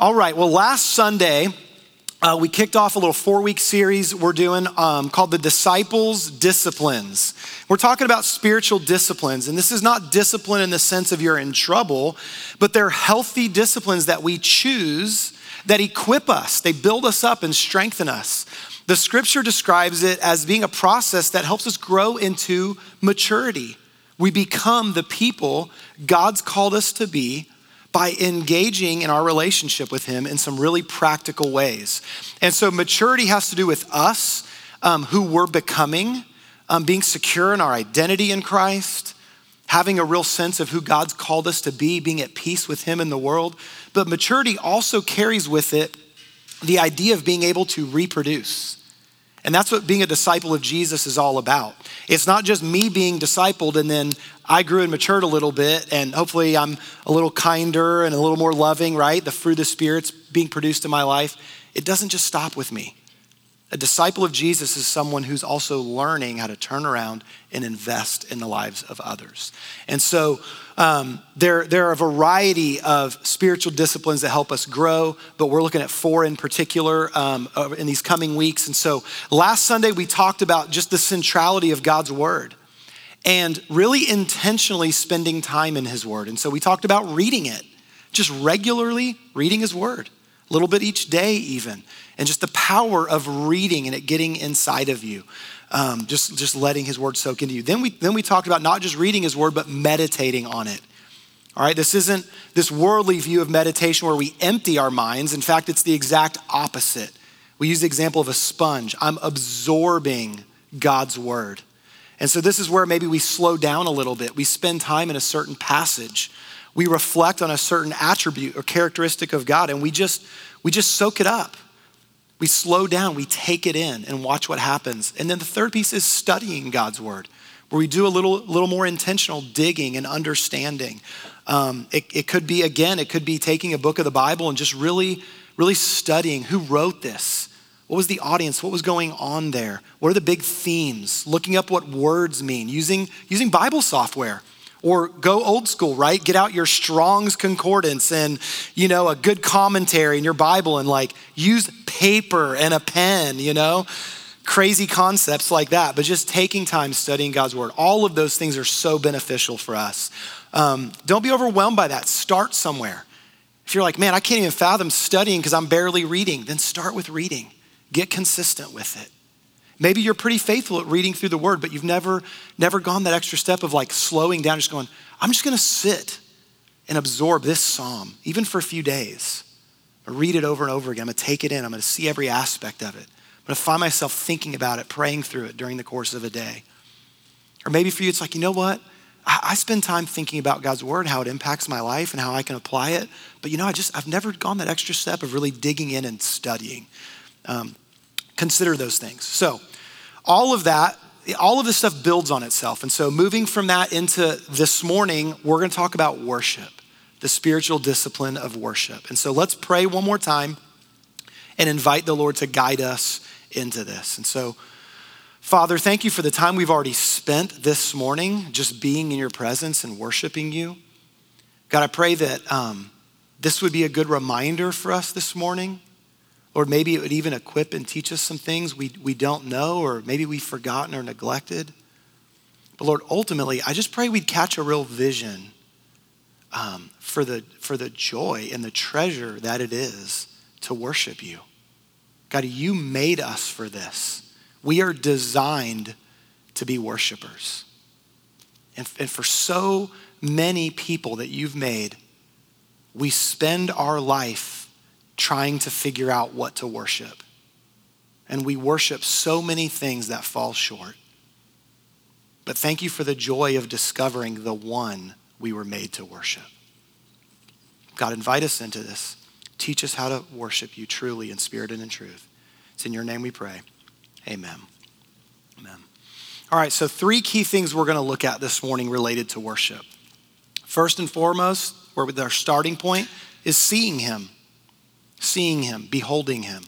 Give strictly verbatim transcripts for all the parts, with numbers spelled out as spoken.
All right, well, last Sunday, uh, we kicked off a little four-week series we're doing um, called The Disciples' Disciplines. We're talking about spiritual disciplines, and this is not discipline in the sense of you're in trouble, but they're healthy disciplines that we choose that equip us. They build us up and strengthen us. The scripture describes it as being a process that helps us grow into maturity. We become the people God's called us to be by engaging in our relationship with him in some really practical ways. And so maturity has to do with us, um, who we're becoming, um, being secure in our identity in Christ, having a real sense of who God's called us to be, being at peace with him in the world. But maturity also carries with it the idea of being able to reproduce. And that's what being a disciple of Jesus is all about. It's not just me being discipled and then I grew and matured a little bit and hopefully I'm a little kinder and a little more loving, right? The fruit of the Spirit's being produced in my life. It doesn't just stop with me. A disciple of Jesus is someone who's also learning how to turn around and invest in the lives of others. And so um, there, there are a variety of spiritual disciplines that help us grow, but we're looking at four in particular um, in these coming weeks. And so last Sunday, we talked about just the centrality of God's word and really intentionally spending time in his word. And so we talked about reading it, just regularly reading his word, a little bit each day even. And just the power of reading and it getting inside of you, um, just, just letting his word soak into you. Then we, then we talked about not just reading his word, but meditating on it. All right, this isn't this worldly view of meditation where we empty our minds. In fact, it's the exact opposite. We use the example of a sponge. I'm absorbing God's word. And so this is where maybe we slow down a little bit. We spend time in a certain passage. We reflect on a certain attribute or characteristic of God and we just we just soak it up. We slow down, we take it in and watch what happens. And then the third piece is studying God's word, where we do a little little more intentional digging and understanding. Um, it, it could be, again, it could be taking a book of the Bible and just really, really studying who wrote this. What was the audience? What was going on there? What are the big themes? Looking up what words mean, using, using Bible software. Or go old school, right? Get out your Strong's Concordance and, you know, a good commentary in your Bible and like use paper and a pen, you know, crazy concepts like that. But just taking time studying God's word, all of those things are so beneficial for us. Um, don't be overwhelmed by that. Start somewhere. If you're like, man, I can't even fathom studying because I'm barely reading, then start with reading. Get consistent with it. Maybe you're pretty faithful at reading through the word, but you've never, never gone that extra step of like slowing down, just going, I'm just gonna sit and absorb this psalm, even for a few days. I read it over and over again. I'm gonna take it in. I'm gonna see every aspect of it. I'm gonna find myself thinking about it, praying through it during the course of a day. Or maybe for you, it's like, you know what? I, I spend time thinking about God's word, how it impacts my life and how I can apply it. But you know, I just, I've never gone that extra step of really digging in and studying. Um, consider those things. So all of that, all of this stuff builds on itself. And so moving from that into this morning, we're going to talk about worship, the spiritual discipline of worship. And so let's pray one more time and invite the Lord to guide us into this. And so, Father, thank you for the time we've already spent this morning, just being in your presence and worshiping you. God, I pray that um, this would be a good reminder for us this morning. Lord, maybe it would even equip and teach us some things we, we don't know, or maybe we've forgotten or neglected. But Lord, ultimately, I just pray we'd catch a real vision um, for the, for the joy and the treasure that it is to worship you. God, you made us for this. We are designed to be worshipers. And, and for so many people that you've made, we spend our life trying to figure out what to worship. And we worship so many things that fall short. But thank you for the joy of discovering the one we were made to worship. God, invite us into this. Teach us how to worship you truly in spirit and in truth. It's in your name we pray. Amen. Amen. All right, so three key things we're going to look at this morning related to worship. First and foremost, where our starting point is seeing him. Seeing him, beholding him.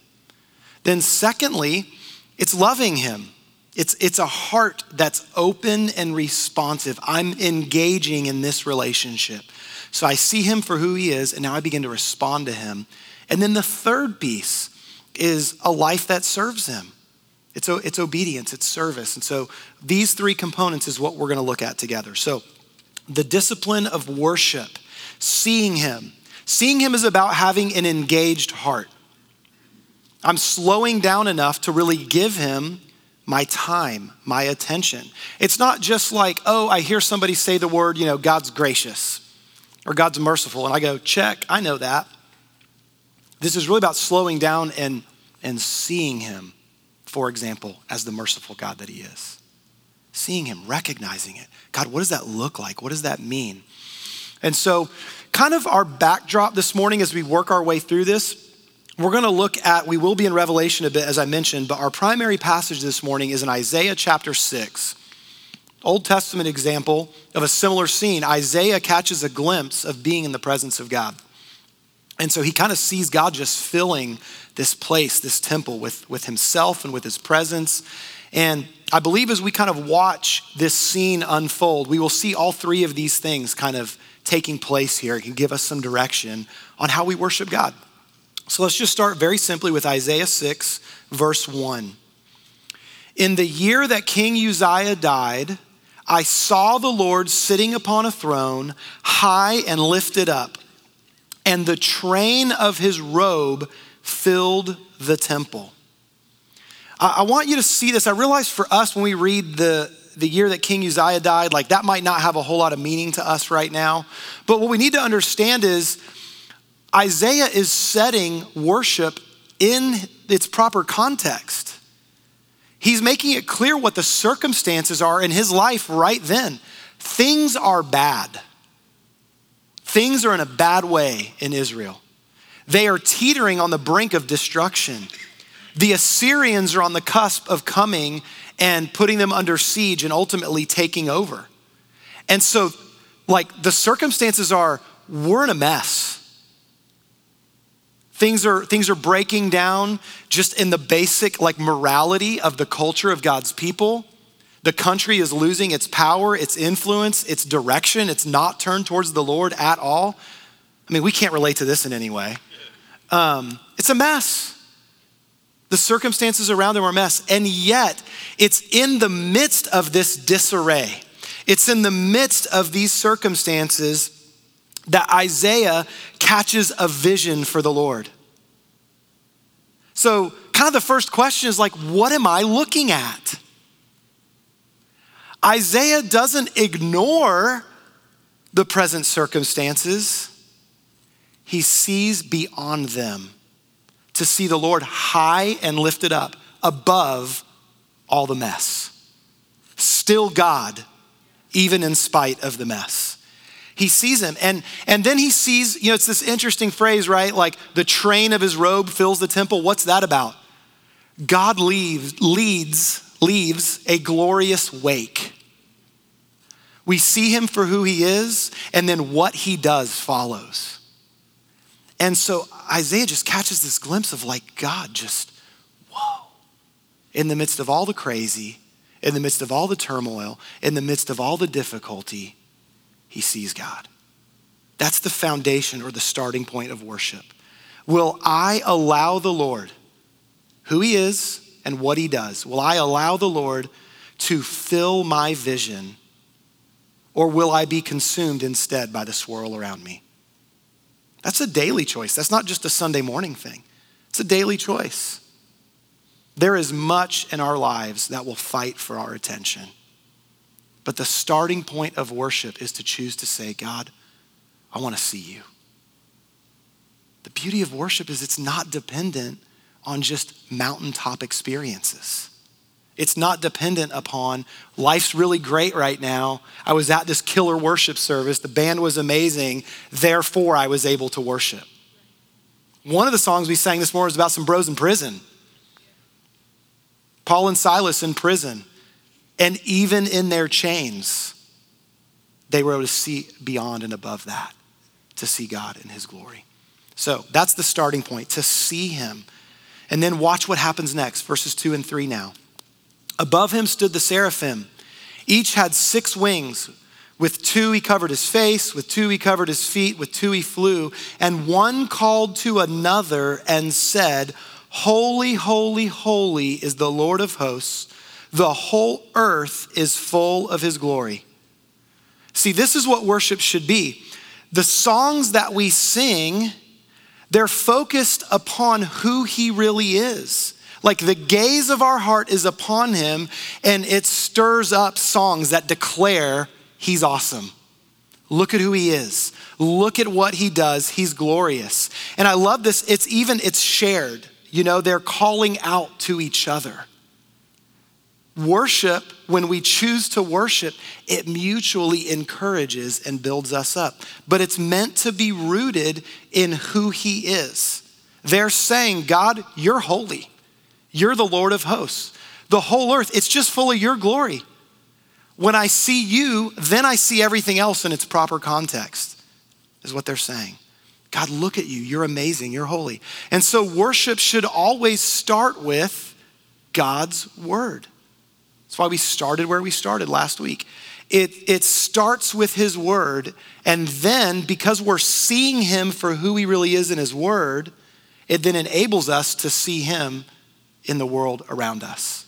Then secondly, it's loving him. It's, it's a heart that's open and responsive. I'm engaging in this relationship. So I see him for who he is, and now I begin to respond to him. And then the third piece is a life that serves him. It's, it's obedience, it's service. And so these three components is what we're gonna look at together. So the discipline of worship, seeing him. Seeing him is about having an engaged heart. I'm slowing down enough to really give him my time, my attention. It's not just like, oh, I hear somebody say the word, you know, God's gracious or God's merciful. And I go, check, I know that. This is really about slowing down and, and seeing him, for example, as the merciful God that he is. Seeing him, recognizing it. God, what does that look like? What does that mean? And so kind of our backdrop this morning as we work our way through this, we're gonna look at, we will be in Revelation a bit, as I mentioned, but our primary passage this morning is in Isaiah chapter six. Old Testament example of a similar scene. Isaiah catches a glimpse of being in the presence of God. And so he kind of sees God just filling this place, this temple with, with himself and with his presence. And I believe as we kind of watch this scene unfold, we will see all three of these things kind of taking place here. It can give us some direction on how we worship God. So let's just start very simply with Isaiah six, verse one. In the year that King Uzziah died, I saw the Lord sitting upon a throne, high and lifted up, and the train of his robe filled the temple. I, I want you to see this. I realize for us, when we read the, the year that King Uzziah died, like that might not have a whole lot of meaning to us right now. But what we need to understand is Isaiah is setting worship in its proper context. He's making it clear what the circumstances are in his life right then. Things are bad. Things are in a bad way in Israel. They are teetering on the brink of destruction. The Assyrians are on the cusp of coming and putting them under siege and ultimately taking over. And so, like, the circumstances are, we're in a mess. Things are, things are breaking down just in the basic like morality of the culture of God's people. The country is losing its power, its influence, its direction. It's not turned towards the Lord at all. I mean, we can't relate to this in any way. Um, it's a mess. The circumstances around them are a mess. And yet it's in the midst of this disarray. It's in the midst of these circumstances that Isaiah catches a vision for the Lord. So kind of the first question is like, what am I looking at? Isaiah doesn't ignore the present circumstances. He sees beyond them to see the Lord high and lifted up above all the mess. Still God, even in spite of the mess. He sees him, and, and then he sees, you know, it's this interesting phrase, right? Like the train of his robe fills the temple. What's that about? God leaves, leads, leaves a glorious wake. We see him for who he is, and then what he does follows. And so Isaiah just catches this glimpse of like God just, whoa, in the midst of all the crazy, in the midst of all the turmoil, in the midst of all the difficulty, he sees God. That's the foundation or the starting point of worship. Will I allow the Lord, who he is and what he does, will I allow the Lord to fill my vision, or will I be consumed instead by the swirl around me? That's a daily choice. That's not just a Sunday morning thing. It's a daily choice. There is much in our lives that will fight for our attention. But the starting point of worship is to choose to say, God, I want to see you. The beauty of worship is it's not dependent on just mountaintop experiences. It's not dependent upon life's really great right now. I was at this killer worship service. The band was amazing. Therefore, I was able to worship. One of the songs we sang this morning was about some bros in prison. Paul and Silas in prison. And even in their chains, they were able to see beyond and above that, to see God in his glory. So that's the starting point, to see him. And then watch what happens next, verses two and three now. Above him stood the seraphim. Each had six wings. With two, he covered his face. With two, he covered his feet. With two, he flew. And one called to another and said, holy, holy, holy is the Lord of hosts. The whole earth is full of his glory. See, this is what worship should be. The songs that we sing, they're focused upon who he really is. Like the gaze of our heart is upon him, and it stirs up songs that declare he's awesome. Look at who he is. Look at what he does. He's glorious. And I love this. It's even, it's shared. You know, they're calling out to each other. Worship, when we choose to worship, it mutually encourages and builds us up. But it's meant to be rooted in who he is. They're saying, God, you're holy. You're the Lord of hosts. The whole earth, it's just full of your glory. When I see you, then I see everything else in its proper context, is what they're saying. God, look at you. You're amazing. You're holy. And so worship should always start with God's word. That's why we started where we started last week. It, it starts with his word, and then because we're seeing him for who he really is in his word, it then enables us to see him in the world around us.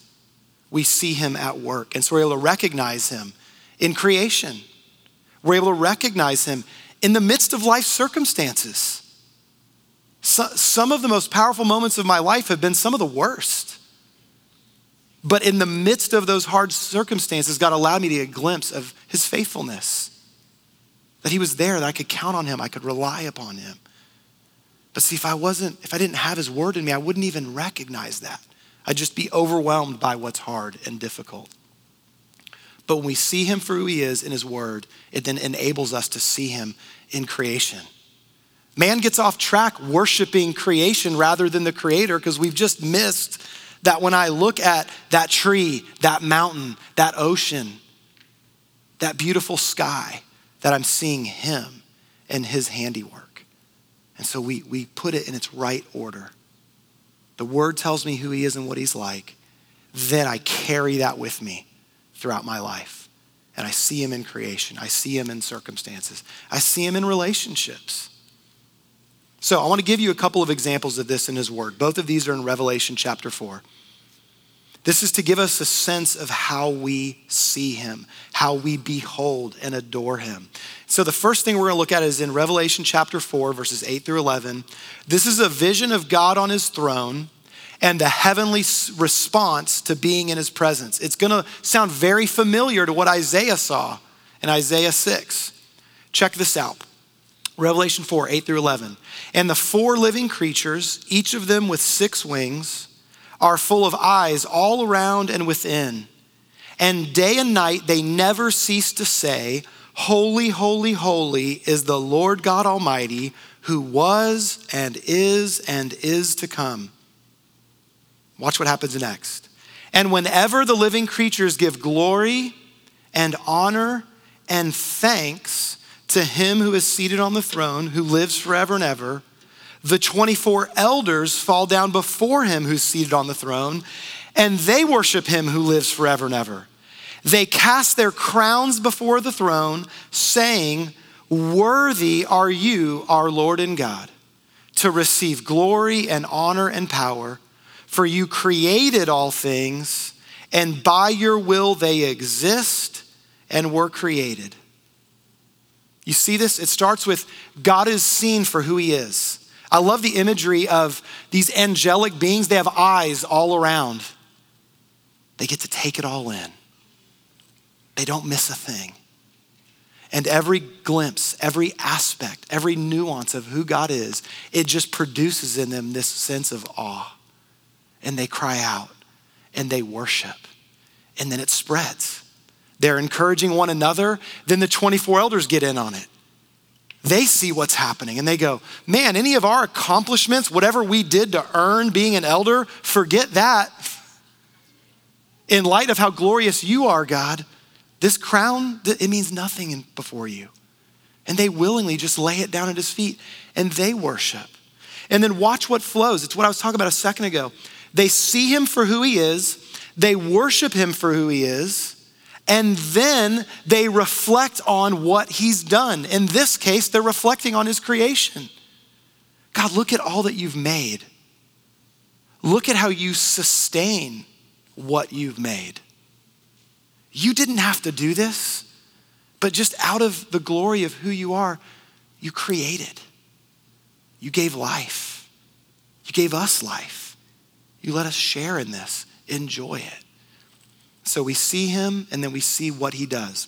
We see him at work, and so we're able to recognize him in creation. We're able to recognize him in the midst of life's circumstances. So, some of the most powerful moments of my life have been some of the worst. But in the midst of those hard circumstances, God allowed me to get a glimpse of his faithfulness, that he was there, that I could count on him, I could rely upon him. But see, if I wasn't, if I didn't have his word in me, I wouldn't even recognize that. I'd just be overwhelmed by what's hard and difficult. But when we see him for who he is in his word, it then enables us to see him in creation. Man gets off track worshiping creation rather than the creator because we've just missed that when I look at that tree, that mountain, that ocean, that beautiful sky, that I'm seeing him and his handiwork. And so we, we put it in its right order. The word tells me who he is and what he's like. Then I carry that with me throughout my life. And I see him in creation. I see him in circumstances. I see him in relationships. So I want to give you a couple of examples of this in his word. Both of these are in Revelation chapter four. This is to give us a sense of how we see him, how we behold and adore him. So the first thing we're gonna look at is in Revelation chapter four, verses eight through eleven. This is a vision of God on his throne and the heavenly response to being in his presence. It's gonna sound very familiar to what Isaiah saw in Isaiah six. Check this out. Revelation four, eight through eleven. And the four living creatures, each of them with six wings, are full of eyes all around and within. And day and night, they never cease to say, holy, holy, holy is the Lord God Almighty, who was and is and is to come. Watch what happens next. And whenever the living creatures give glory and honor and thanks to him who is seated on the throne, who lives forever and ever, the twenty-four elders fall down before him who's seated on the throne, and they worship him who lives forever and ever. They cast their crowns before the throne, saying, worthy are you, our Lord and God, to receive glory and honor and power, for you created all things, and by your will they exist and were created. You see this? It starts with God is seen for who he is. I love the imagery of these angelic beings. They have eyes all around. They get to take it all in. They don't miss a thing. And every glimpse, every aspect, every nuance of who God is, it just produces in them this sense of awe. And they cry out and they worship. And then it spreads. They're encouraging one another. Then the twenty-four elders get in on it. They see what's happening and they go, man, any of our accomplishments, whatever we did to earn being an elder, forget that. In light of how glorious you are, God, this crown, it means nothing before you. And they willingly just lay it down at his feet and they worship. And then watch what flows. It's what I was talking about a second ago. They see him for who he is. They worship him for who he is. And then they reflect on what he's done. In this case, they're reflecting on his creation. God, look at all that you've made. Look at how you sustain what you've made. You didn't have to do this, but just out of the glory of who you are, you created. You gave life. You gave us life. You let us share in this. Enjoy it. So we see him, and then we see what he does.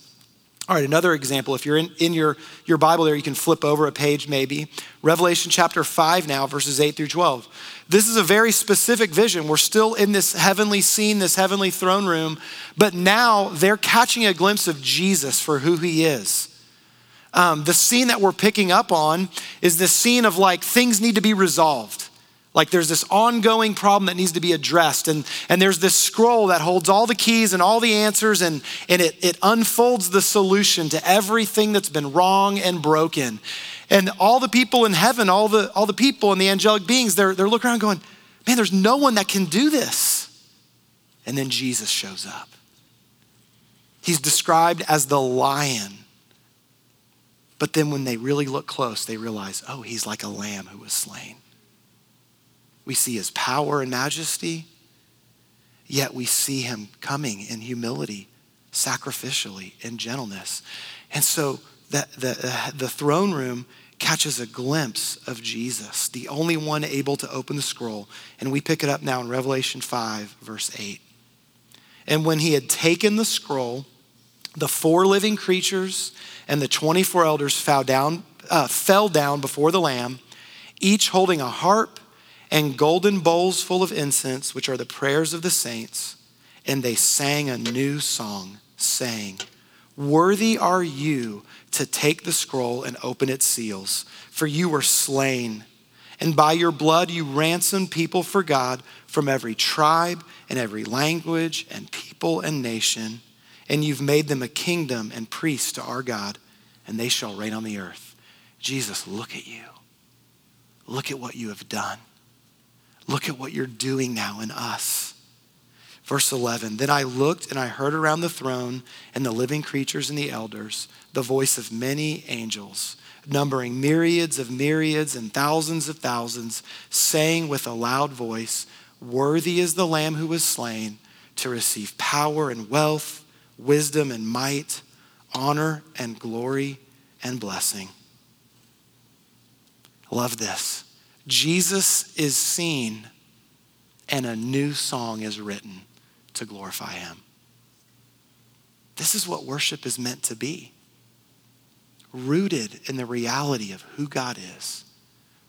All right, another example. If you're in, in your, your Bible there, you can flip over a page maybe. Revelation chapter five now, verses eight through twelve. This is a very specific vision. We're still in this heavenly scene, this heavenly throne room, but now they're catching a glimpse of Jesus for who he is. Um, the scene that we're picking up on is this scene of like things need to be resolved. Like there's this ongoing problem that needs to be addressed. And, and there's this scroll that holds all the keys and all the answers, and, and it, it unfolds the solution to everything that's been wrong and broken. And all the people in heaven, all the all the people and the angelic beings, they're, they're looking around going, man, there's no one that can do this. And then Jesus shows up. He's described as the lion. But then when they really look close, they realize, oh, he's like a lamb who was slain. We see his power and majesty, yet we see him coming in humility, sacrificially, in gentleness. And so the, the, the throne room catches a glimpse of Jesus, the only one able to open the scroll. And we pick it up now in Revelation five, verse eight. And when he had taken the scroll, the four living creatures and the twenty-four elders fell down, uh, fell down before the Lamb, each holding a harp and golden bowls full of incense, which are the prayers of the saints. And they sang a new song, saying, worthy are you to take the scroll and open its seals, for you were slain. And by your blood you ransomed people for God from every tribe and every language and people and nation. And you've made them a kingdom and priests to our God, and they shall reign on the earth. Jesus, look at you. Look at what you have done. Look at what you're doing now in us. Verse eleven, then I looked and I heard around the throne and the living creatures and the elders, the voice of many angels, numbering myriads of myriads and thousands of thousands, saying with a loud voice, worthy is the Lamb who was slain to receive power and wealth, wisdom and might, honor and glory and blessing. Love this. Jesus is seen and a new song is written to glorify him. This is what worship is meant to be. Rooted in the reality of who God is.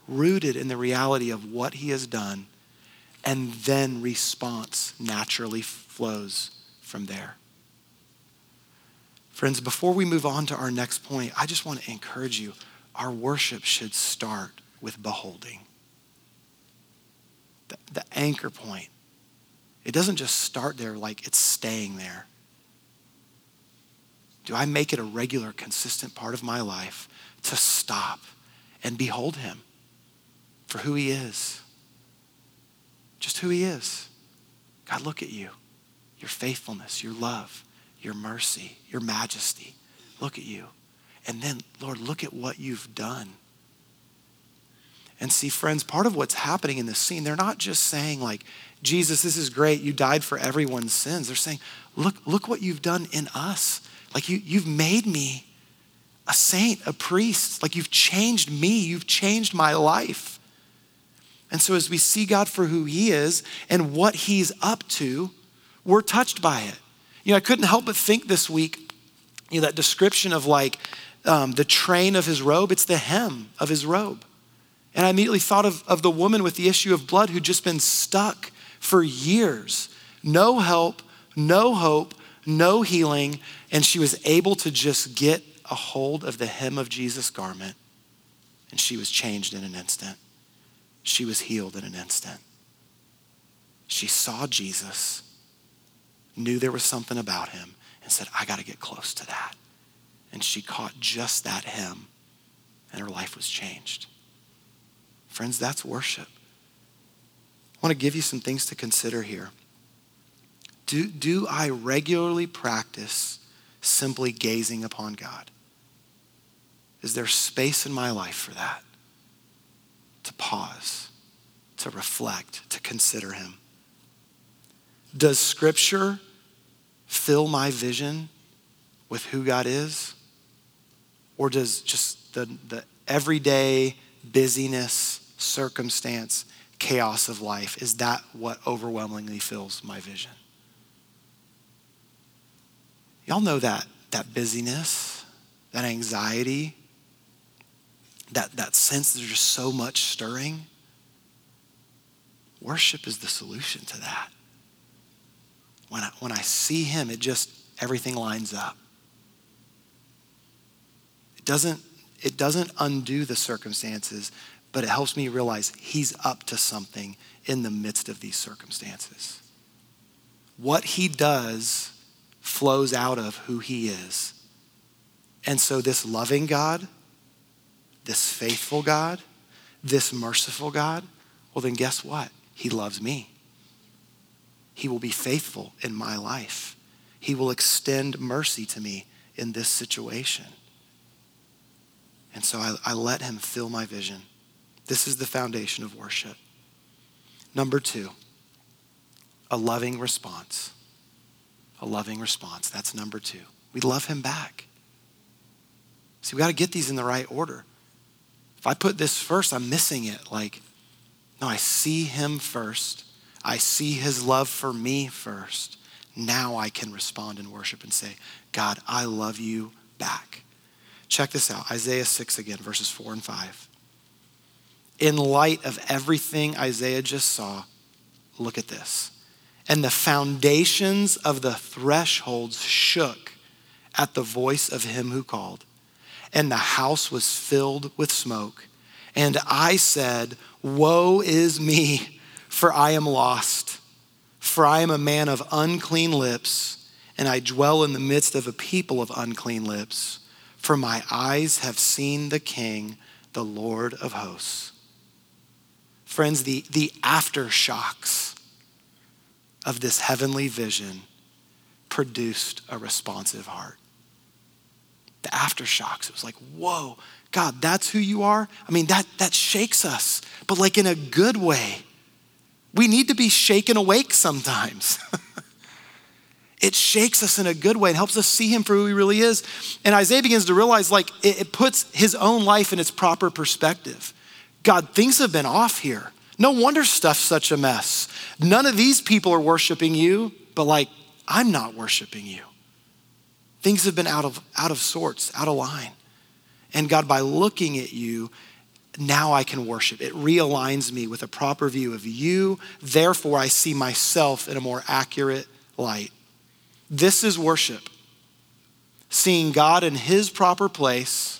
Rooted in the reality of what he has done. And then response naturally flows from there. Friends, before we move on to our next point, I just want to encourage you, our worship should start with beholding. The, the anchor point. It doesn't just start there like it's staying there. Do I make it a regular, consistent part of my life to stop and behold him for who he is? Just who he is. God, look at you. Your faithfulness, your love, your mercy, your majesty. Look at you. And then, Lord, look at what you've done. And see, friends, part of what's happening in this scene, they're not just saying like, Jesus, this is great. You died for everyone's sins. They're saying, look, look what you've done in us. Like you, you've made me a saint, a priest. Like you've changed me. You've changed my life. And so as we see God for who he is and what he's up to, we're touched by it. You know, I couldn't help but think this week, you know, that description of like um, the train of his robe, it's the hem of his robe. And I immediately thought of, of the woman with the issue of blood who'd just been stuck for years. No help, no hope, no healing. And she was able to just get a hold of the hem of Jesus' garment. And she was changed in an instant. She was healed in an instant. She saw Jesus, knew there was something about him, and said, I got to get close to that. And she caught just that hem, and her life was changed. Friends, that's worship. I want to give you some things to consider here. Do, do I regularly practice simply gazing upon God? Is there space in my life for that? To pause, to reflect, to consider him. Does Scripture fill my vision with who God is? Or does just the, the everyday busyness, circumstance, chaos of life, is that what overwhelmingly fills my vision? Y'all know that, that busyness, that anxiety, that, that sense that there's just so much stirring. Worship is the solution to that. When I, when I see him, it just, everything lines up. It doesn't, it doesn't undo the circumstances, but it helps me realize he's up to something in the midst of these circumstances. What he does flows out of who he is. And so this loving God, this faithful God, this merciful God, well then guess what? He loves me. He will be faithful in my life. He will extend mercy to me in this situation. And so I, I let him fill my vision. This is the foundation of worship. Number two, a loving response. A loving response, that's number two. We love him back. See, we gotta get these in the right order. If I put this first, I'm missing it. Like, no, I see him first. I see his love for me first. Now I can respond in worship and say, God, I love you back. Check this out, Isaiah six again, verses four and five. In light of everything Isaiah just saw, look at this. And the foundations of the thresholds shook at the voice of him who called, and the house was filled with smoke. And I said, woe is me, for I am lost, for I am a man of unclean lips, and I dwell in the midst of a people of unclean lips, for my eyes have seen the King, the Lord of hosts. Friends, the, the aftershocks of this heavenly vision produced a responsive heart. The aftershocks, it was like, whoa, God, that's who you are? I mean, that, that shakes us, but like in a good way. We need to be shaken awake sometimes. It shakes us in a good way. It helps us see him for who he really is. And Isaiah begins to realize, like, it, it puts his own life in its proper perspective. God, things have been off here. No wonder stuff's such a mess. None of these people are worshiping you, but like, I'm not worshiping you. Things have been out of, out of sorts, out of line. And God, by looking at you, now I can worship. It realigns me with a proper view of you. Therefore, I see myself in a more accurate light. This is worship. Seeing God in his proper place,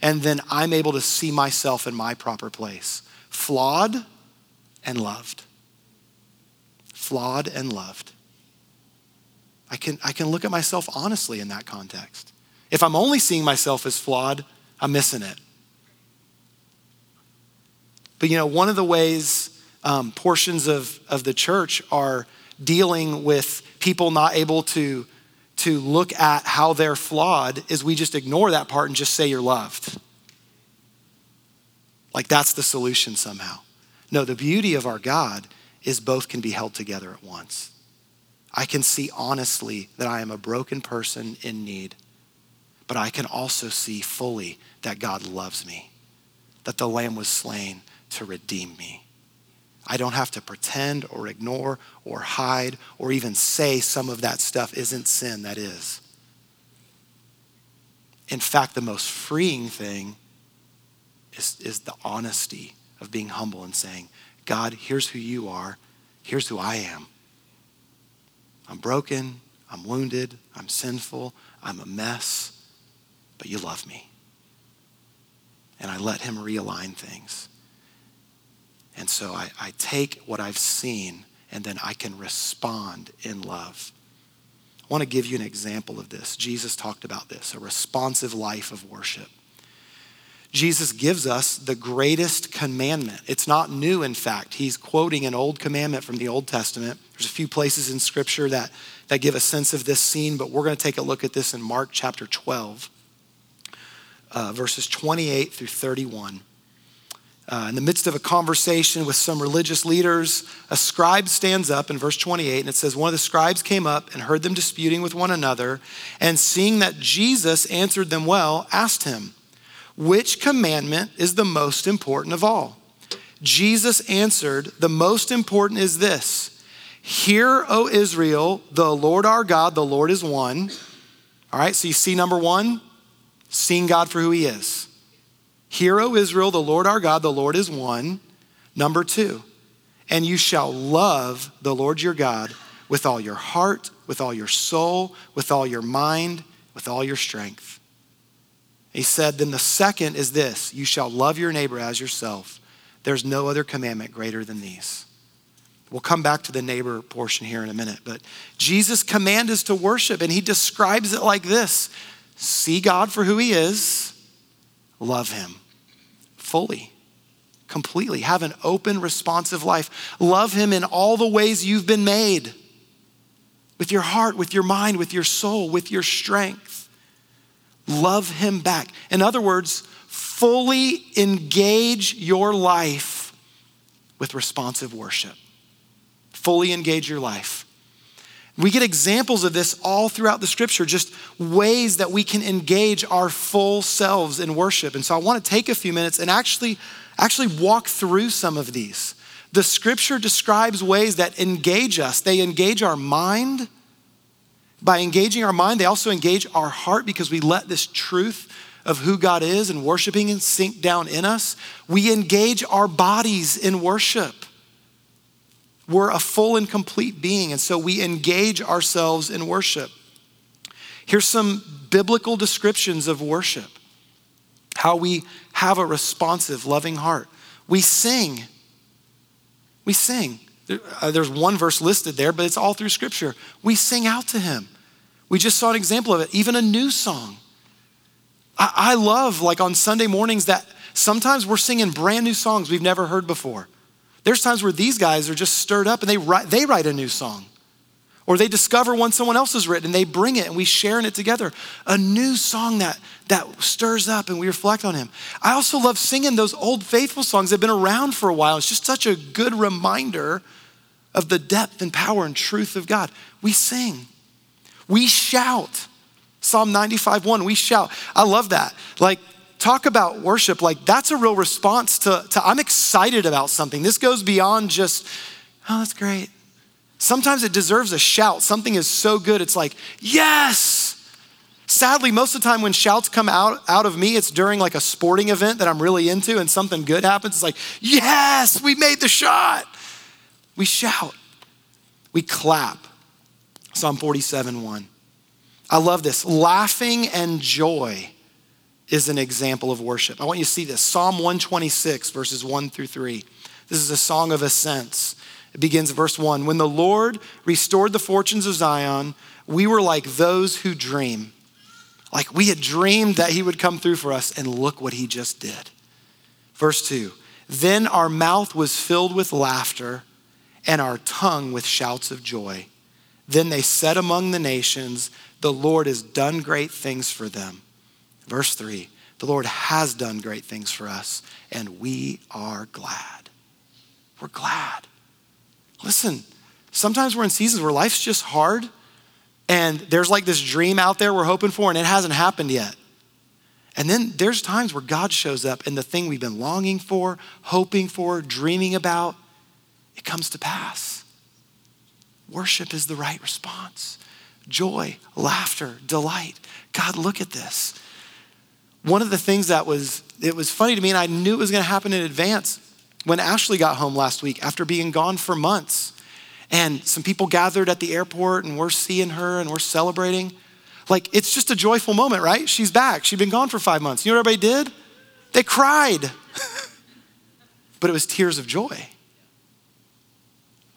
and then I'm able to see myself in my proper place. Flawed and loved. Flawed and loved. I can, I can look at myself honestly in that context. If I'm only seeing myself as flawed, I'm missing it. But you know, one of the ways um, portions of, of the church are dealing with people not able to, to look at how they're flawed is we just ignore that part and just say you're loved. Like that's the solution somehow. No, the beauty of our God is both can be held together at once. I can see honestly that I am a broken person in need, but I can also see fully that God loves me, that the Lamb was slain to redeem me. I don't have to pretend or ignore or hide or even say some of that stuff isn't sin, that is. In fact, the most freeing thing is, is the honesty of being humble and saying, God, here's who you are, here's who I am. I'm broken, I'm wounded, I'm sinful, I'm a mess, but you love me. And I let him realign things. And so I, I take what I've seen and then I can respond in love. I want to give you an example of this. Jesus talked about this, a responsive life of worship. Jesus gives us the greatest commandment. It's not new, in fact. He's quoting an old commandment from the Old Testament. There's a few places in scripture that, that give a sense of this scene, but we're gonna take a look at this in Mark chapter twelve, uh, verses twenty-eight through thirty-one. Uh, in the midst of a conversation with some religious leaders, a scribe stands up in verse twenty-eight, and it says, one of the scribes came up and heard them disputing with one another, and seeing that Jesus answered them well, asked him, which commandment is the most important of all? Jesus answered, the most important is this, hear, O Israel, the Lord our God, the Lord is one. All right, so you see number one, seeing God for who he is. Hear, O Israel, the Lord our God, the Lord is one. Number two, and you shall love the Lord your God with all your heart, with all your soul, with all your mind, with all your strength. He said, then the second is this, you shall love your neighbor as yourself. There's no other commandment greater than these. We'll come back to the neighbor portion here in a minute, but Jesus' command is to worship, and he describes it like this. See God for who he is. Love him fully, completely. Have an open, responsive life. Love him in all the ways you've been made, with your heart, with your mind, with your soul, with your strength. Love him back. In other words, fully engage your life with responsive worship. Fully engage your life. We get examples of this all throughout the scripture, just ways that we can engage our full selves in worship. And so I wanna take a few minutes and actually, actually walk through some of these. The scripture describes ways that engage us. They engage our mind. By engaging our mind, they also engage our heart because we let this truth of who God is and worshiping and sink down in us. We engage our bodies in worship. We're a full and complete being, and so we engage ourselves in worship. Here's some biblical descriptions of worship, how we have a responsive, loving heart. We sing, we sing. There's one verse listed there, but it's all through scripture. We sing out to him. We just saw an example of it, even a new song. I, I love, like on Sunday mornings, that sometimes we're singing brand new songs we've never heard before. There's times where these guys are just stirred up and they write, they write a new song, or they discover one someone else has written and they bring it and we share in it together. A new song that, that stirs up and we reflect on him. I also love singing those old faithful songs that have been around for a while. It's just such a good reminder of the depth and power and truth of God. We sing, we shout. Psalm ninety-five one, we shout. I love that. Like, talk about worship, like that's a real response to, to I'm excited about something. This goes beyond just, oh, that's great. Sometimes it deserves a shout. Something is so good, it's like, yes. Sadly, most of the time when shouts come out, out of me, it's during like a sporting event that I'm really into and something good happens. It's like, yes, we made the shot. We shout, we clap. Psalm forty-seven one. I love this, laughing and joy is an example of worship. I want you to see this. Psalm one twenty-six, verses one through three. This is a song of ascents. It begins verse one. When the Lord restored the fortunes of Zion, we were like those who dream. Like we had dreamed that he would come through for us, and look what he just did. Verse two, then our mouth was filled with laughter and our tongue with shouts of joy. Then they said among the nations, the Lord has done great things for them. Verse three, the Lord has done great things for us and we are glad. We're glad. Listen, sometimes we're in seasons where life's just hard and there's like this dream out there we're hoping for and it hasn't happened yet. And then there's times where God shows up and the thing we've been longing for, hoping for, dreaming about, it comes to pass. Worship is the right response. Joy, laughter, delight. God, look at this. One of the things that was, it was funny to me, and I knew it was gonna happen in advance when Ashley got home last week after being gone for months. And some people gathered at the airport and we're seeing her and we're celebrating. Like, it's just a joyful moment, right? She's back, she'd been gone for five months. You know what everybody did? They cried, but it was tears of joy.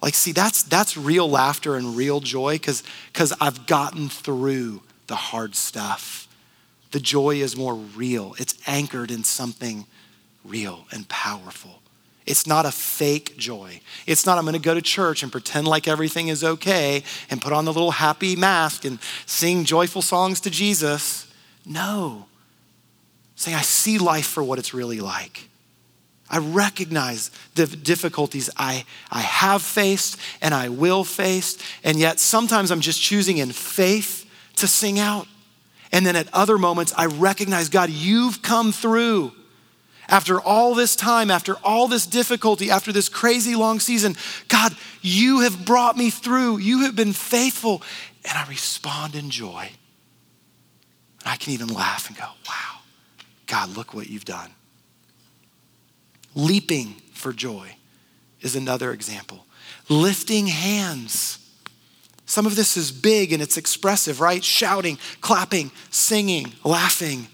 Like, see, that's that's real laughter and real joy because because I've gotten through the hard stuff. the joy is more real. It's anchored in something real and powerful. It's not a fake joy. It's not, I'm gonna go to church and pretend like everything is okay and put on the little happy mask and sing joyful songs to Jesus. No, saying I see life for what it's really like. I recognize the difficulties I, I have faced and I will face, and yet sometimes I'm just choosing in faith to sing out. And then at other moments, I recognize, God, you've come through. After all this time, after all this difficulty, after this crazy long season, God, you have brought me through. You have been faithful. And I respond in joy. And I can even laugh and go, wow, God, look what you've done. Leaping for joy is another example. Lifting hands. Some of this is big and it's expressive, right? Shouting, clapping, singing, laughing.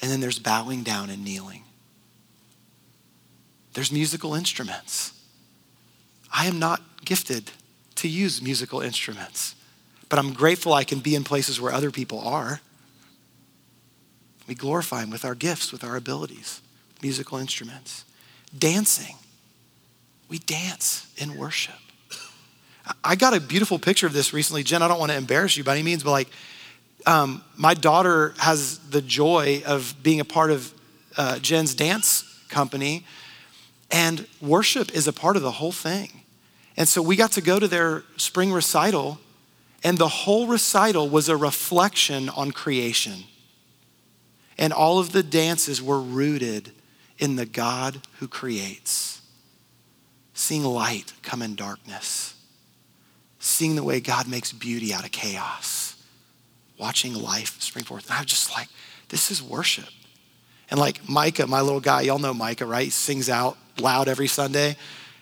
And then there's bowing down and kneeling. There's musical instruments. I am not gifted to use musical instruments, but I'm grateful I can be in places where other people are. We glorify him with our gifts, with our abilities, musical instruments. Dancing. We dance in worship. I got a beautiful picture of this recently. Jen, I don't want to embarrass you by any means, but like, Um, my daughter has the joy of being a part of uh, Jen's dance company, and worship is a part of the whole thing. And so we got to go to their spring recital, and the whole recital was a reflection on creation. And all of the dances were rooted in the God who creates. Seeing light come in darkness. Seeing the way God makes beauty out of chaos. Watching life spring forth. And I was just like, this is worship. And like Micah, my little guy, y'all know Micah, right? He sings out loud every Sunday.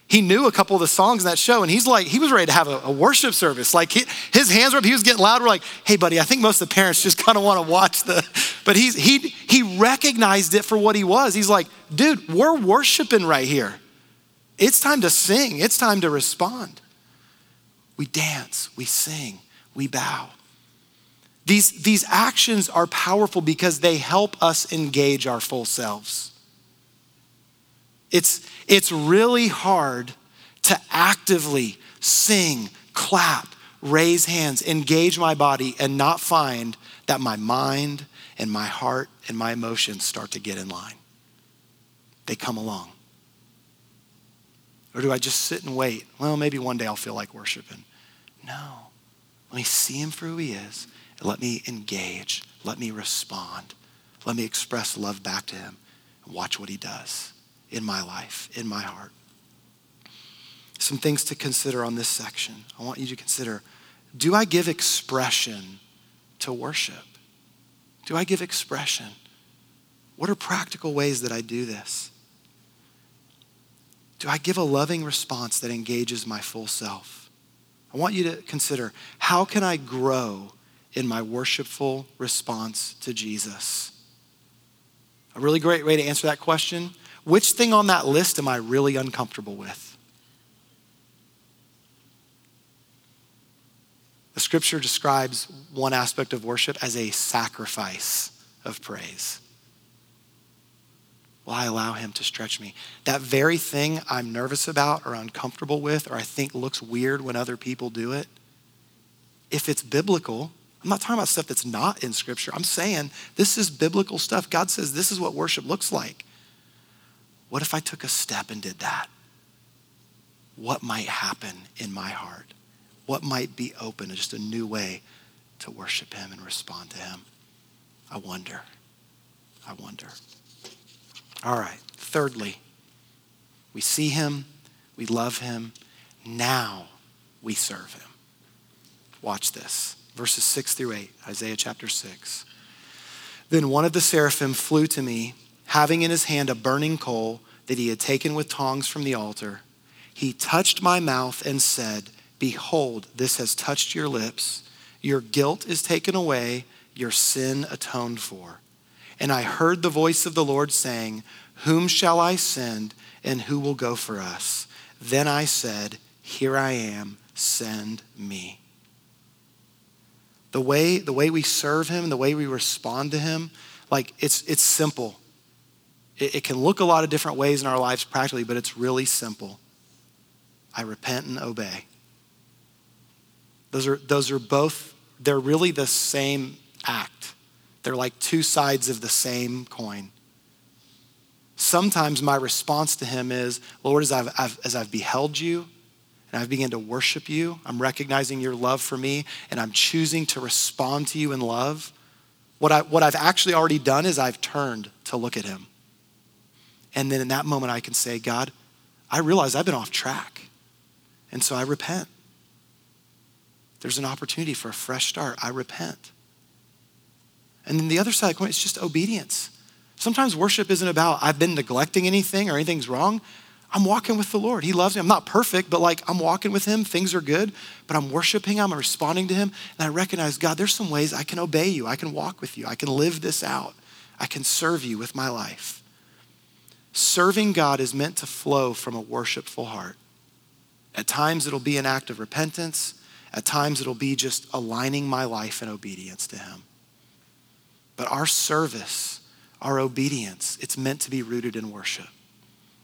He knew a couple of the songs in that show, and he's like, he was ready to have a, a worship service. Like he, his hands were up, he was getting loud. We're like, hey buddy, I think most of the parents just kind of want to watch the, but he's, he, he recognized it for what he was. He's like, dude, we're worshiping right here. It's time to sing. It's time to respond. We dance, we sing, we bow. These, these actions are powerful because they help us engage our full selves. It's, it's really hard to actively sing, clap, raise hands, engage my body, and not find that my mind and my heart and my emotions start to get in line. They come along. Or do I just sit and wait? Well, maybe one day I'll feel like worshiping. No, let me see him for who he is. Let me engage, let me respond, let me express love back to him and watch what he does in my life, in my heart. Some things to consider on this section. I want you to consider, do I give expression to worship? Do I give expression? What are practical ways that I do this? Do I give a loving response that engages my full self? I want you to consider, how can I grow in my worshipful response to Jesus? A really great way to answer that question, which thing on that list am I really uncomfortable with? The scripture describes one aspect of worship as a sacrifice of praise. Will I allow him to stretch me? That very thing I'm nervous about or uncomfortable with, or I think looks weird when other people do it, if it's biblical, I'm not talking about stuff that's not in scripture. I'm saying this is biblical stuff. God says this is what worship looks like. What if I took a step and did that? What might happen in my heart? What might be open to just a new way to worship him and respond to him? I wonder, I wonder. All right, thirdly, we see him, we love him, now we serve him. Watch this. Verses six through eight, Isaiah chapter six. Then one of the seraphim flew to me, having in his hand a burning coal that he had taken with tongs from the altar. He touched my mouth and said, behold, this has touched your lips. Your guilt is taken away, your sin atoned for. And I heard the voice of the Lord saying, whom shall I send and who will go for us? Then I said, here I am, send me. The way, the way we serve him, the way we respond to him, like it's, it's simple. It, it can look a lot of different ways in our lives practically, but it's really simple. I repent and obey. Those are, those are both, they're really the same act. They're like two sides of the same coin. Sometimes my response to him is, Lord, as I've, I've, as I've beheld you and I've begun to worship you, I'm recognizing your love for me and I'm choosing to respond to you in love. What, I, what I've actually already done is I've turned to look at him. And then in that moment I can say, God, I realize I've been off track. And so I repent. There's an opportunity for a fresh start. I repent. And then the other side of the coin, it's just obedience. Sometimes worship isn't about I've been neglecting anything or anything's wrong. I'm walking with the Lord. He loves me. I'm not perfect, but like I'm walking with him. Things are good, but I'm worshiping him. I'm responding to him. And I recognize, God, there's some ways I can obey you. I can walk with you. I can live this out. I can serve you with my life. Serving God is meant to flow from a worshipful heart. At times it'll be an act of repentance. At times it'll be just aligning my life in obedience to him. But our service, our obedience, it's meant to be rooted in worship.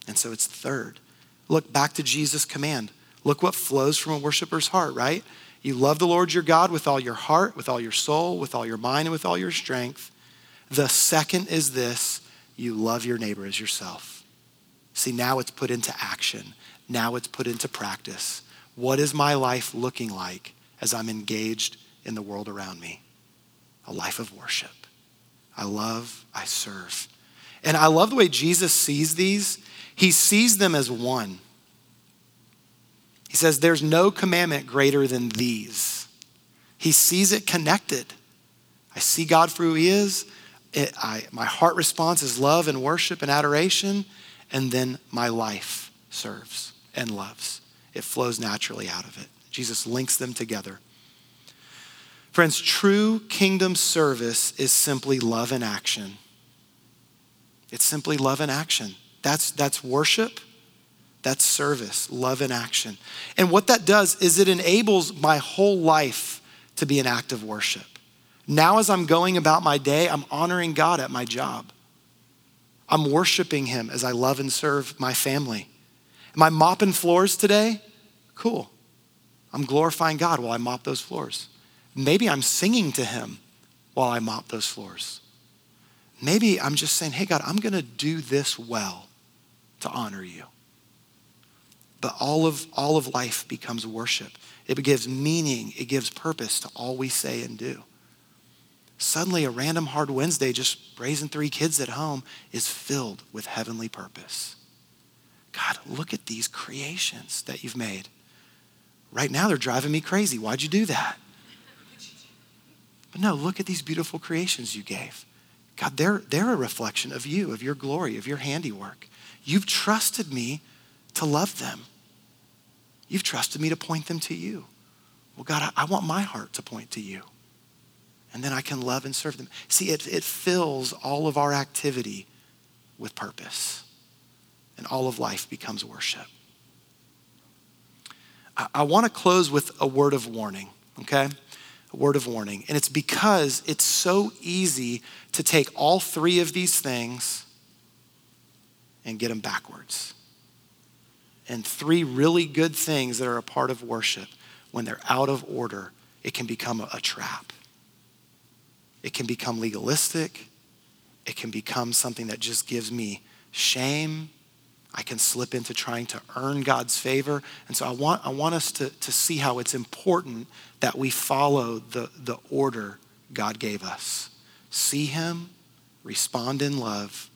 And so it's third. Look back to Jesus' command. Look what flows from a worshiper's heart, right? You love the Lord your God with all your heart, with all your soul, with all your mind, and with all your strength. The second is this, you love your neighbor as yourself. See, now it's put into action. Now it's put into practice. What is my life looking like as I'm engaged in the world around me? A life of worship. I love, I serve. And I love the way Jesus sees these. He sees them as one. He says, there's no commandment greater than these. He sees it connected. I see God for who he is. It, I, my heart response is love and worship and adoration. And then my life serves and loves. It flows naturally out of it. Jesus links them together. Friends, true kingdom service is simply love in action. It's simply love in action. That's, that's worship, that's service, love in action. And what that does is it enables my whole life to be an act of worship. Now as I'm going about my day, I'm honoring God at my job. I'm worshiping him as I love and serve my family. Am I mopping floors today? Cool. I'm glorifying God while I mop those floors. Maybe I'm singing to him while I mop those floors. Maybe I'm just saying, hey God, I'm gonna do this well to honor you. But all of, all of life becomes worship. It gives meaning, it gives purpose to all we say and do. Suddenly a random hard Wednesday just raising three kids at home is filled with heavenly purpose. God, look at these creations that you've made. Right now they're driving me crazy. Why'd you do that? But no, look at these beautiful creations you gave. God, they're, they're a reflection of you, of your glory, of your handiwork. You've trusted me to love them. You've trusted me to point them to you. Well, God, I, I want my heart to point to you. And then I can love and serve them. See, it, it fills all of our activity with purpose. And all of life becomes worship. I, I want to close with a word of warning, okay? A word of warning. And it's because it's so easy to take all three of these things and get them backwards. And three really good things that are a part of worship, when they're out of order, it can become a, a trap. It can become legalistic. It can become something that just gives me shame. I can slip into trying to earn God's favor. And so I want, I want us to, to see how it's important that we follow the, the order God gave us. See him, respond in love,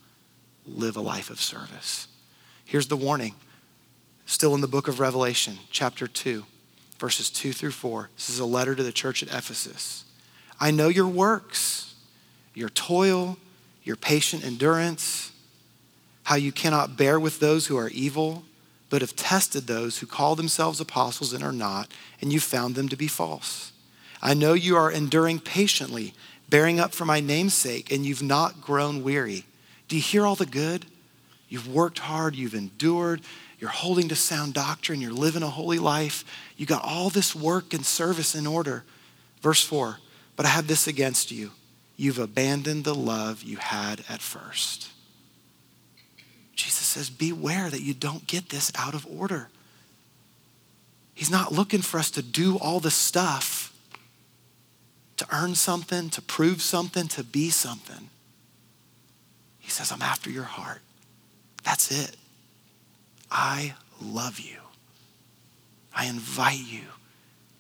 live a life of service. Here's the warning. Still in the book of Revelation, chapter two, verses two through four. This is a letter to the church at Ephesus. I know your works, your toil, your patient endurance, how you cannot bear with those who are evil, but have tested those who call themselves apostles and are not, and you found them to be false. I know you are enduring patiently, bearing up for my name's sake, and you've not grown weary. Do you hear all the good? You've worked hard, you've endured, you're holding to sound doctrine, you're living a holy life. You got all this work and service in order. Verse four, But I have this against you. You've abandoned the love you had at first. Jesus says, beware that you don't get this out of order. He's not looking for us to do all the stuff to earn something, to prove something, to be something. He says, I'm after your heart. That's it. I love you. I invite you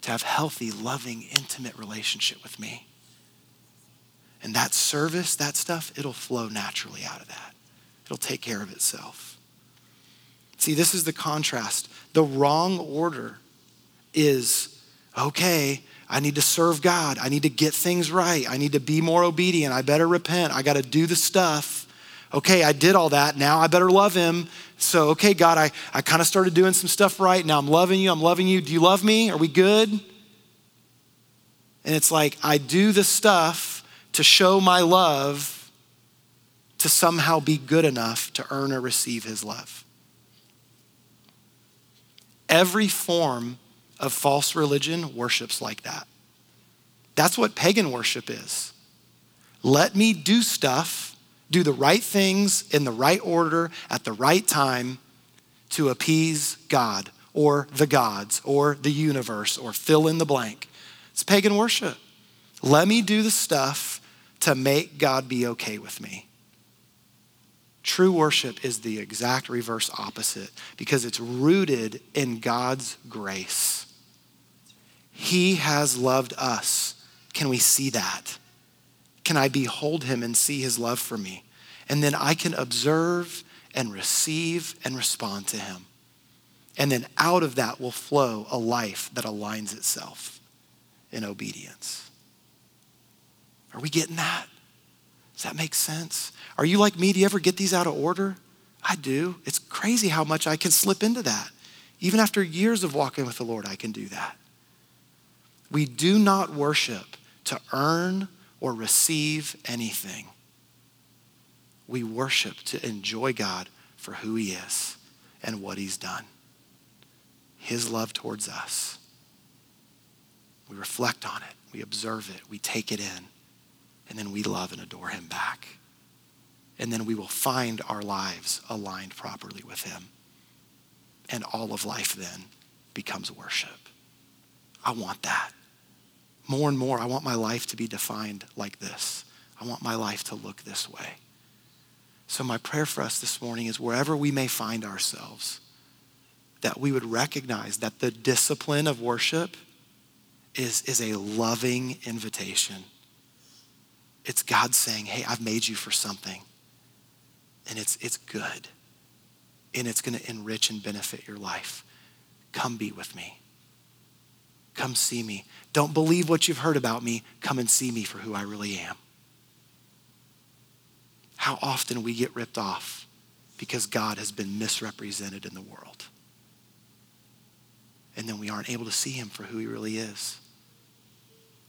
to have healthy, loving, intimate relationship with me. And that service, that stuff, it'll flow naturally out of that. It'll take care of itself. See, this is the contrast. The wrong order is, okay, I need to serve God. I need to get things right. I need to be more obedient. I better repent. I got to do the stuff. Okay, I did all that. Now I better love him. So, okay, God, I, I kind of started doing some stuff right. Now I'm loving you. I'm loving you. Do you love me? Are we good? And it's like, I do the stuff to show my love to somehow be good enough to earn or receive his love. Every form of false religion worships like that. That's what pagan worship is. Let me do stuff. Do the right things in the right order at the right time to appease God or the gods or the universe or fill in the blank. It's pagan worship. Let me do the stuff to make God be okay with me. True worship is the exact reverse opposite because it's rooted in God's grace. He has loved us. Can we see that? Can I behold him and see his love for me? And then I can observe and receive and respond to him. And then out of that will flow a life that aligns itself in obedience. Are we getting that? Does that make sense? Are you like me? Do you ever get these out of order? I do. It's crazy how much I can slip into that. Even after years of walking with the Lord, I can do that. We do not worship to earn or receive anything. We worship to enjoy God for who he is and what he's done. His love towards us. We reflect on it, we observe it, we take it in, and then we love and adore him back. And then we will find our lives aligned properly with him. And all of life then becomes worship. I want that. More and more, I want my life to be defined like this. I want my life to look this way. So my prayer for us this morning is wherever we may find ourselves, that we would recognize that the discipline of worship is, is a loving invitation. It's God saying, hey, I've made you for something. And it's, it's good. And it's gonna enrich and benefit your life. Come be with me. Come see me. Don't believe what you've heard about me. Come and see me for who I really am. How often we get ripped off because God has been misrepresented in the world. And then we aren't able to see him for who he really is.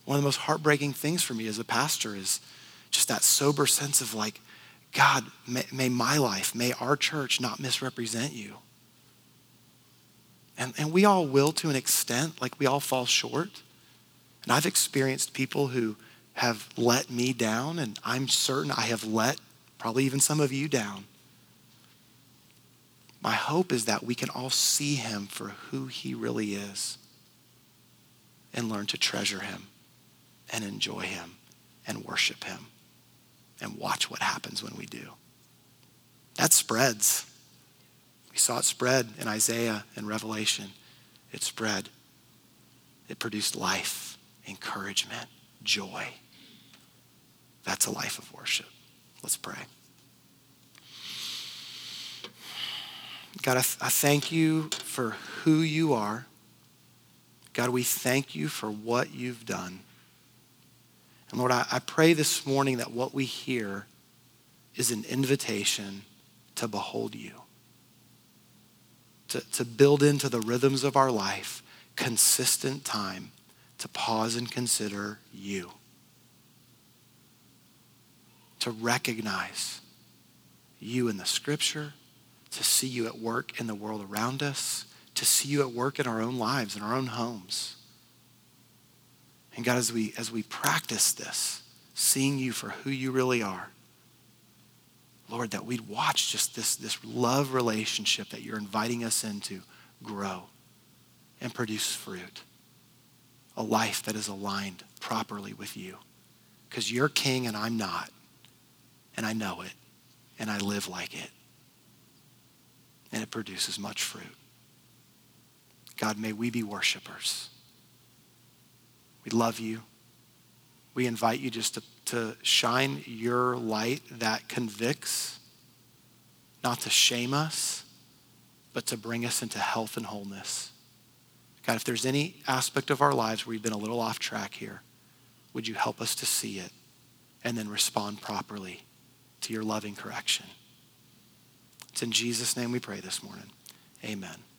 One of the most heartbreaking things for me as a pastor is just that sober sense of like, God, may, may my life, may our church not misrepresent you. And, and we all will to an extent, like we all fall short. And I've experienced people who have let me down, and I'm certain I have let probably even some of you down. My hope is that we can all see him for who he really is and learn to treasure him and enjoy him and worship him and watch what happens when we do. That spreads. We saw it spread in Isaiah and Revelation. It spread. It produced life, encouragement, joy. That's a life of worship. Let's pray. God, I, th- I thank you for who you are. God, we thank you for what you've done. And Lord, I, I pray this morning that what we hear is an invitation to behold you. To, to build into the rhythms of our life, consistent time to pause and consider you. To recognize you in the scripture, to see you at work in the world around us, to see you at work in our own lives, in our own homes. And God, as we, as we practice this, seeing you for who you really are, Lord, that we'd watch just this, this love relationship that you're inviting us into grow and produce fruit. A life that is aligned properly with you. Because you're king and I'm not. And I know it. And I live like it. And it produces much fruit. God, may we be worshipers. We love you. We invite you just to, to shine your light that convicts, not to shame us, but to bring us into health and wholeness. God, if there's any aspect of our lives where we've been a little off track here, would you help us to see it and then respond properly to your loving correction? It's in Jesus' name we pray this morning. Amen.